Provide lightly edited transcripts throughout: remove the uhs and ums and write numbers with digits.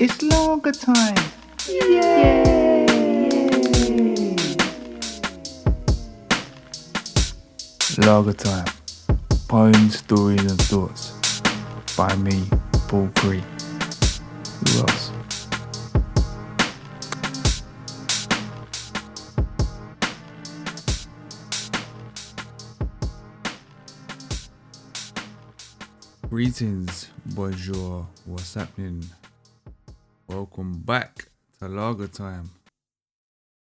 It's longer time. Yay! Lager Time, poems, stories and thoughts by me, Paul Cree. Who else? Greetings, bonjour, what's happening? Welcome back to Lager Time.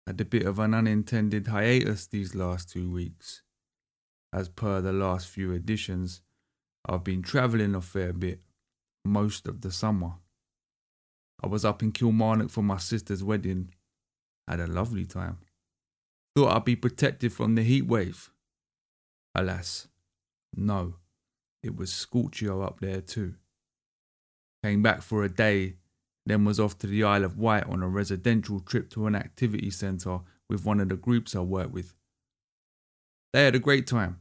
Had a bit of an unintended hiatus these last 2 weeks. As per the last few editions, I've been travelling a fair bit, most of the summer. I was up in Kilmarnock for my sister's wedding, had a lovely time. Thought I'd be protected from the heat wave. Alas, no, it was scorchio up there too. Came back for a day, then was off to the Isle of Wight on a residential trip to an activity centre with one of the groups I work with. They had a great time,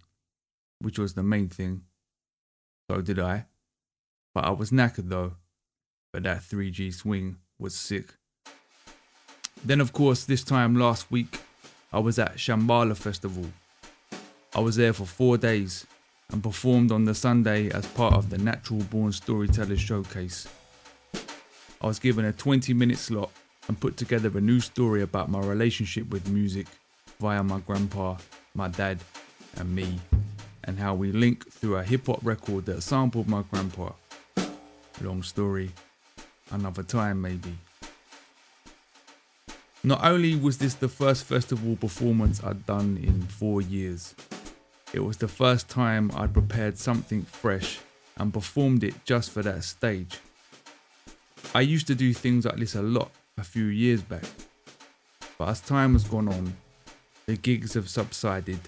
which was the main thing. So did I. But I was knackered though. But that 3G swing was sick. Then of course this time last week, I was at Shambhala Festival. I was there for 4 days and performed on the Sunday as part of the Natural Born Storytellers Showcase. I was given a 20-minute slot and put together a new story about my relationship with music via my grandpa, my dad and me, and how we link through a hip hop record that sampled my grandpa. Long story, another time maybe. Not only was this the first festival performance I'd done in 4 years, it was the first time I'd prepared something fresh and performed it just for that stage. I used to do things like this a lot a few years back, but as time has gone on, the gigs have subsided,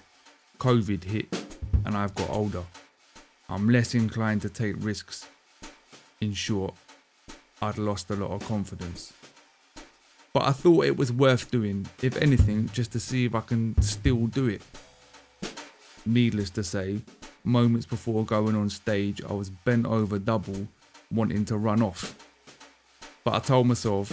COVID hit, and I've got older. I'm less inclined to take risks. In short, I'd lost a lot of confidence. But I thought it was worth doing, if anything, just to see if I can still do it. Needless to say, moments before going on stage, I was bent over double, wanting to run off. But I told myself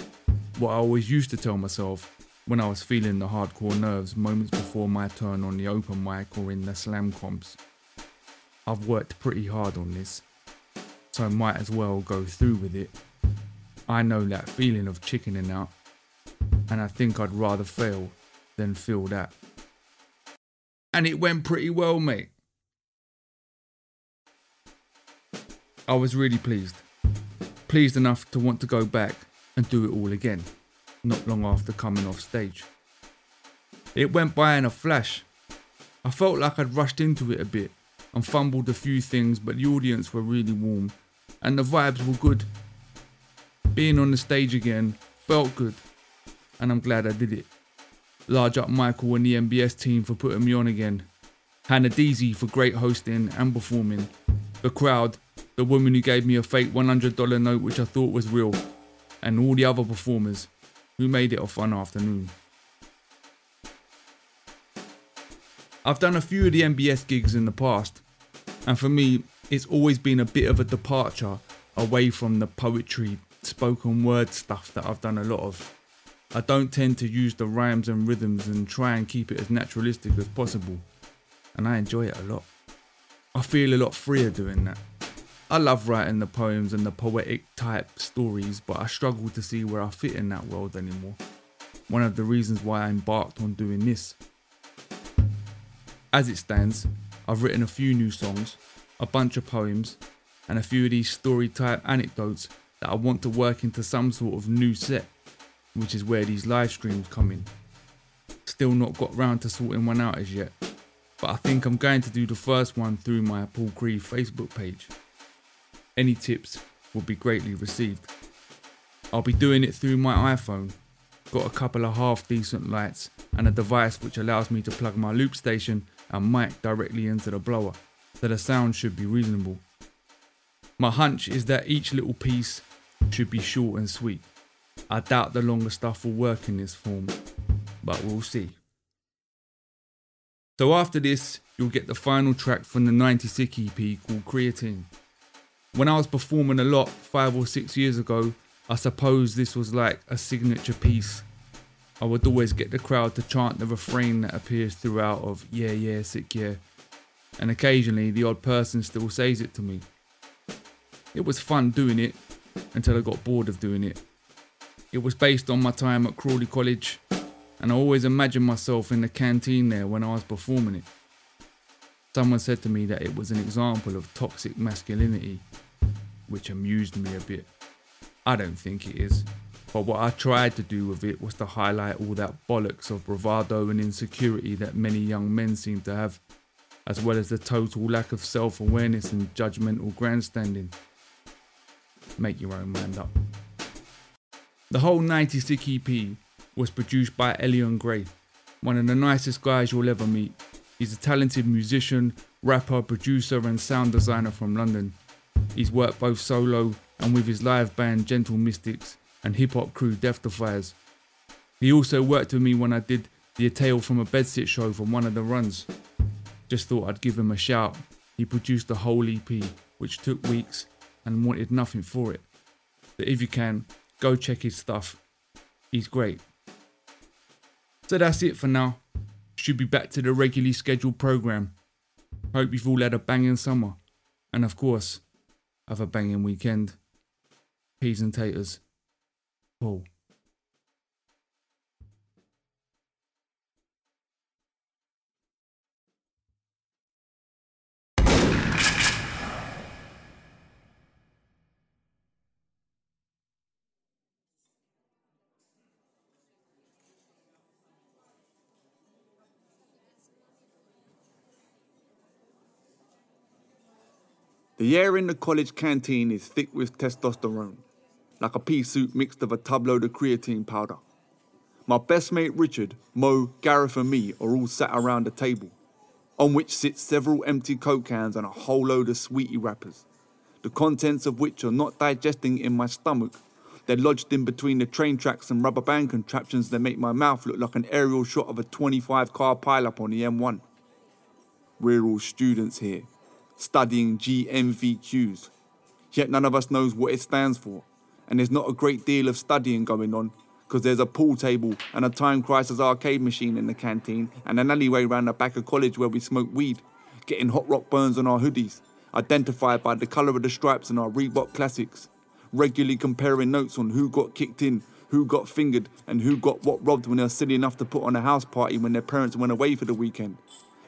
what I always used to tell myself when I was feeling the hardcore nerves moments before my turn on the open mic or in the slam comps. I've worked pretty hard on this, so might as well go through with it. I know that feeling of chickening out, and I think I'd rather fail than feel that. And it went pretty well, mate. I was really pleased. Pleased enough to want to go back and do it all again. Not long after coming off stage. It went by in a flash. I felt like I'd rushed into it a bit and fumbled a few things, but the audience were really warm and the vibes were good. Being on the stage again felt good and I'm glad I did it. Large up Michael and the MBS team for putting me on again. Hannah Deasy for great hosting and performing. The crowd, the woman who gave me a fake $100 note which I thought was real, and all the other performers. We made it a fun afternoon. I've done a few of the MBS gigs in the past, and for me, it's always been a bit of a departure away from the poetry, spoken word stuff that I've done a lot of. I don't tend to use the rhymes and rhythms and try and keep it as naturalistic as possible, and I enjoy it a lot. I feel a lot freer doing that. I love writing the poems and the poetic type stories, but I struggle to see where I fit in that world anymore. One of the reasons why I embarked on doing this. As it stands, I've written a few new songs, a bunch of poems, and a few of these story type anecdotes that I want to work into some sort of new set, which is where these live streams come in. Still not got round to sorting one out as yet, but I think I'm going to do the first one through my Paul Cree Facebook page. Any tips will be greatly received. I'll be doing it through my iPhone. Got a couple of half-decent lights and a device which allows me to plug my loop station and mic directly into the blower, so the sound should be reasonable. My hunch is that each little piece should be short and sweet. I doubt the longer stuff will work in this form, but we'll see. So after this, you'll get the final track from the 90 Sick EP called Creatine. When I was performing a lot 5 or 6 years ago, I suppose this was like a signature piece. I would always get the crowd to chant the refrain that appears throughout of "Yeah, yeah, sick, yeah." And occasionally the odd person still says it to me. It was fun doing it until I got bored of doing it. It was based on my time at Crawley College, and I always imagined myself in the canteen there when I was performing it. Someone said to me that it was an example of toxic masculinity, which amused me a bit. I don't think it is, but what I tried to do with it was to highlight all that bollocks of bravado and insecurity that many young men seem to have, as well as the total lack of self-awareness and judgmental grandstanding. Make your own mind up. The whole 90 Sick EP was produced by Elian Gray, one of the nicest guys you'll ever meet. He's a talented musician, rapper, producer and sound designer from London. He's worked both solo and with his live band Gentle Mystics and hip hop crew Death Defiers. He also worked with me when I did the A Tale From A Bedsit show from one of the runs. Just thought I'd give him a shout. He produced the whole EP, which took weeks, and wanted nothing for it. But if you can, go check his stuff. He's great. So that's it for now. Should be back to the regularly scheduled program. Hope you've all had a banging summer. And of course, have a banging weekend. Peas and taters. Paul. The air in the college canteen is thick with testosterone, like a pea soup mixed with a tubload of creatine powder. My best mate Richard, Mo, Gareth and me are all sat around a table, on which sit several empty Coke cans and a whole load of sweetie wrappers, the contents of which are not digesting in my stomach. They're lodged in between the train tracks and rubber band contraptions that make my mouth look like an aerial shot of a 25-car pileup on the M1. We're all students here, studying GMVQs, yet none of us knows what it stands for, and there's not a great deal of studying going on, because there's a pool table and a Time Crisis arcade machine in the canteen and an alleyway round the back of college where we smoke weed, getting hot rock burns on our hoodies, identified by the colour of the stripes in our Reebok classics, regularly comparing notes on who got kicked in, who got fingered and who got what robbed when they're silly enough to put on a house party when their parents went away for the weekend.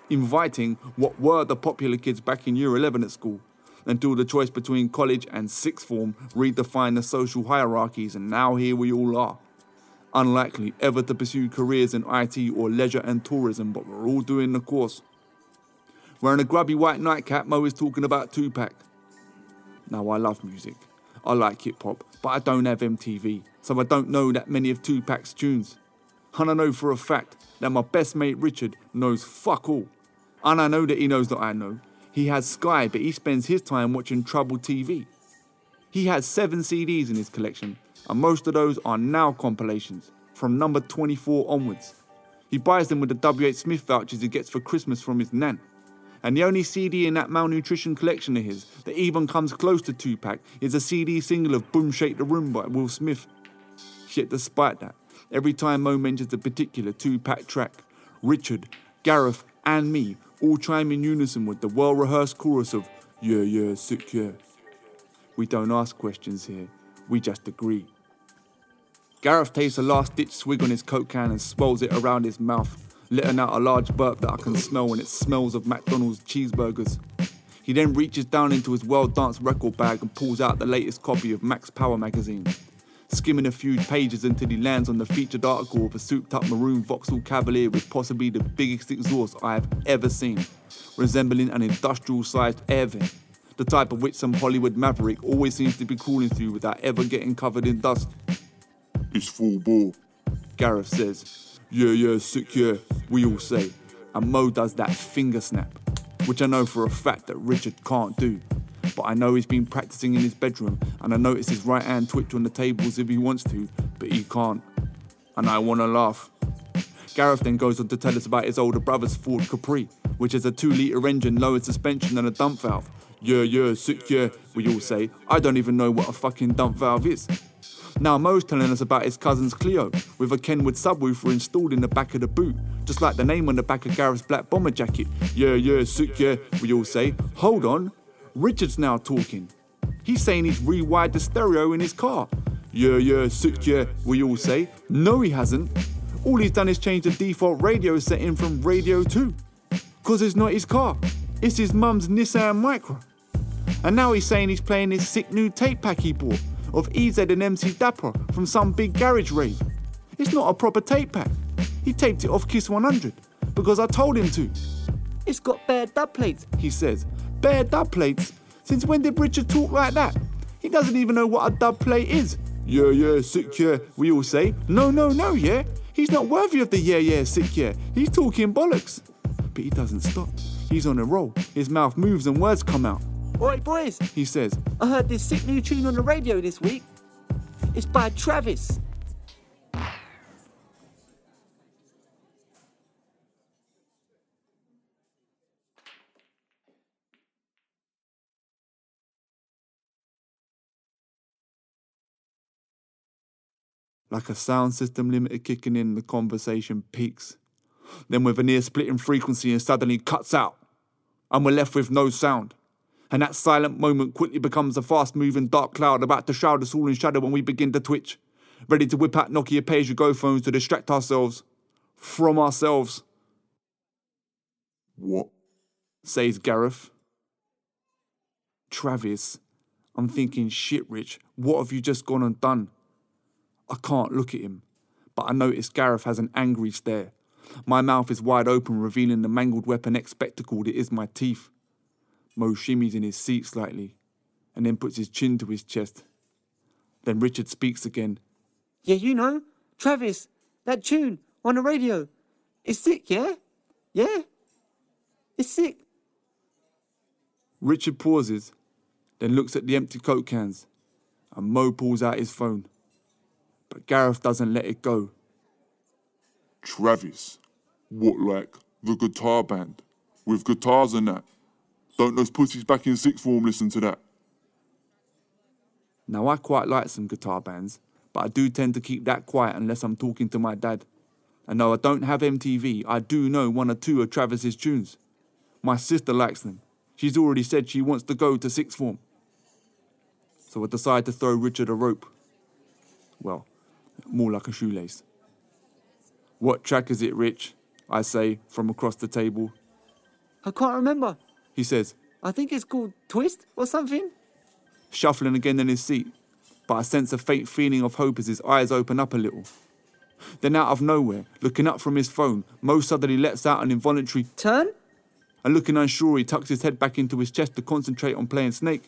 Inviting what were the popular kids back in Year 11 at school, until the choice between college and sixth form redefined the social hierarchies, and now here we all are. Unlikely ever to pursue careers in IT or leisure and tourism, but we're all doing the course. Wearing a grubby white nightcap, Mo is talking about Tupac. Now, I love music. I like hip-hop, but I don't have MTV, so I don't know that many of Tupac's tunes. And I know for a fact that my best mate Richard knows fuck all. And I know that he knows that I know. He has Sky, but he spends his time watching Trouble TV. He has 7 CDs in his collection, and most of those are now compilations, from number 24 onwards. He buys them with the W.H. Smith vouchers he gets for Christmas from his nan. And the only CD in that malnutrition collection of his that even comes close to Tupac is a CD single of Boom Shake the Room by Will Smith. Shit, despite that, every time Mo mentions a particular two-pack track, Richard, Gareth and me all chime in unison with the well-rehearsed chorus of "Yeah, yeah, sick, yeah." We don't ask questions here, we just agree. Gareth takes a last-ditch swig on his Coke can and swirls it around his mouth, letting out a large burp that I can smell when it smells of McDonald's cheeseburgers. He then reaches down into his World Dance record bag and pulls out the latest copy of Max Power magazine, skimming a few pages until he lands on the featured article of a souped-up maroon Vauxhall Cavalier with possibly the biggest exhaust I have ever seen, resembling an industrial-sized air vent, the type of which some Hollywood maverick always seems to be crawling through without ever getting covered in dust. "It's full ball," Gareth says. "Yeah, yeah, sick, yeah," we all say, and Mo does that finger snap, which I know for a fact that Richard can't do. But I know he's been practicing in his bedroom, and I notice his right hand twitch on the tables if he wants to, but he can't. And I want to laugh. Gareth then goes on to tell us about his older brother's Ford Capri, which has a 2-litre engine, lowered suspension and a dump valve. "Yeah, yeah, sick, yeah," we all say. I don't even know what a fucking dump valve is. Now Mo's telling us about his cousin's Clio with a Kenwood subwoofer installed in the back of the boot, just like the name on the back of Gareth's black bomber jacket. Yeah, yeah, sick, yeah, we all say. Hold on, Richard's now talking. He's saying he's rewired the stereo in his car. Yeah, yeah, sick, yeah, we all say. No, he hasn't. All he's done is change the default radio setting from Radio 2. Because it's not his car, it's his mum's Nissan Micra. And now he's saying he's playing his sick new tape pack he bought of EZ and MC Dapper from some big garage rave. It's not a proper tape pack. He taped it off Kiss 100 because I told him to. It's got bare dub plates, he says. Bare dub plates? Since when did Richard talk like that? He doesn't even know what a dub plate is. Yeah, yeah, sick, yeah, we all say. No, no, no, yeah. He's not worthy of the yeah, yeah, sick, yeah. He's talking bollocks. But he doesn't stop. He's on a roll. His mouth moves and words come out. Alright boys, he says, I heard this sick new tune on the radio this week. It's by Travis. Like a sound system limiter kicking in, the conversation peaks. Then with a near splitting frequency and suddenly cuts out. And we're left with no sound. And that silent moment quickly becomes a fast-moving dark cloud about to shroud us all in shadow when we begin to twitch, ready to whip out Nokia pay-as-you-go phones to distract ourselves from ourselves. What? Says Gareth. Travis, I'm thinking, shit, Rich, what have you just gone and done? I can't look at him, but I notice Gareth has an angry stare. My mouth is wide open, revealing the mangled weapon-X spectacle that is my teeth. Mo shimmies in his seat slightly and then puts his chin to his chest. Then Richard speaks again. Yeah, you know, Travis, that tune on the radio. It's sick, yeah? Yeah? It's sick. Richard pauses, then looks at the empty Coke cans, and Mo pulls out his phone. But Gareth doesn't let it go. Travis, what, like the guitar band? With guitars and that? Don't those pussies back in sixth form listen to that? Now, I quite like some guitar bands, but I do tend to keep that quiet unless I'm talking to my dad. And though I don't have MTV, I do know one or two of Travis's tunes. My sister likes them. She's already said she wants to go to sixth form. So I decide to throw Richard a rope. Well, more like a shoelace. What track is it, Rich? I say from across the table. I can't remember. He says, I think it's called Twist or something. Shuffling again in his seat, but I sense a faint feeling of hope as his eyes open up a little. Then out of nowhere, looking up from his phone, Mo suddenly lets out an involuntary turn. And looking unsure, he tucks his head back into his chest to concentrate on playing Snake.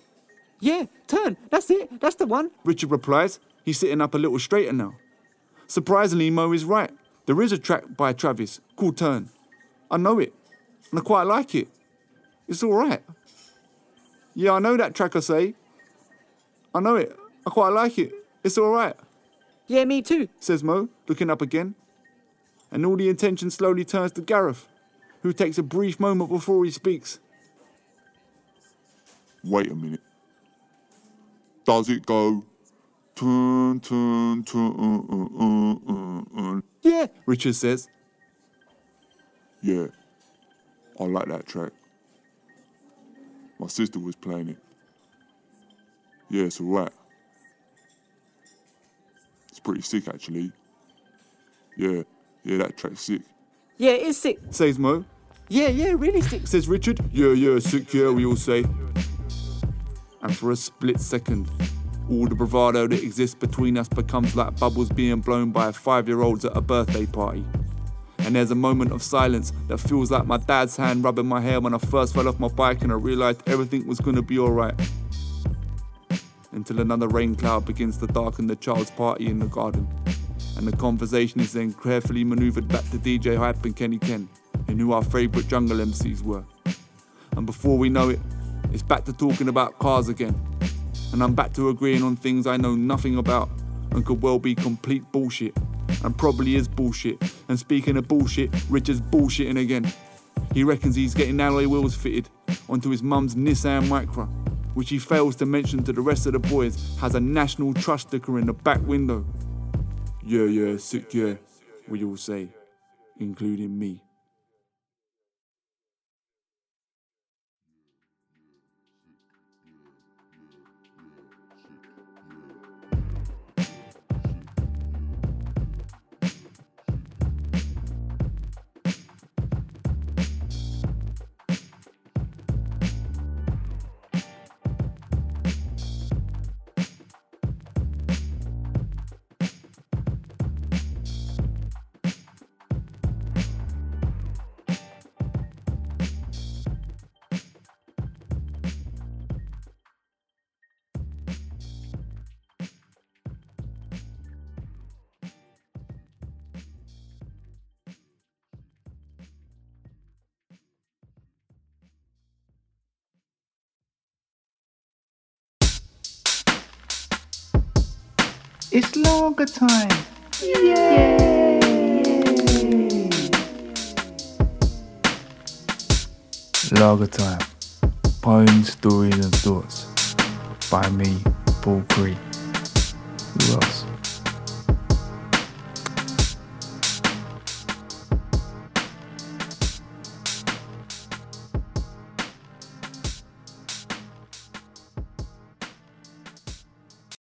Yeah, turn, that's it, that's the one. Richard replies, he's sitting up a little straighter now. Surprisingly, Mo is right. There is a track by Travis called Turn. I know it, and I quite like it. It's all right. Yeah, I know that track, I say. I know it. I quite like it. It's all right. Yeah, me too, says Mo, looking up again. And all the attention slowly turns to Gareth, who takes a brief moment before he speaks. Wait a minute. Does it go... Turn, turn, turn, Yeah, Richard says. Yeah, I like that track. My sister was playing it. Yeah, it's all right. It's pretty sick, actually. Yeah, that track's sick. Yeah, it's sick, says Mo. Yeah, really sick, says Richard. Yeah, sick, yeah, we all say. And for a split second, all the bravado that exists between us becomes like bubbles being blown by 5-year-olds at a birthday party. And there's a moment of silence that feels like my dad's hand rubbing my hair when I first fell off my bike and I realised everything was going to be alright. Until another rain cloud begins to darken the child's party in the garden. And the conversation is then carefully manoeuvred back to DJ Hype and Kenny Ken, and who our favourite jungle MCs were. And before we know it, it's back to talking about cars again. And I'm back to agreeing on things I know nothing about and could well be complete bullshit. And probably is bullshit. And speaking of bullshit, Richard's bullshitting again. He reckons he's getting alloy wheels fitted onto his mum's Nissan Micra. which he fails to mention to the rest of the boys, has a National Trust sticker in the back window. Yeah, yeah, sick, yeah, we all say, including me. It's longer time. Yay! Longer time. Poems, stories and thoughts. By me, Paul Cree. Who else?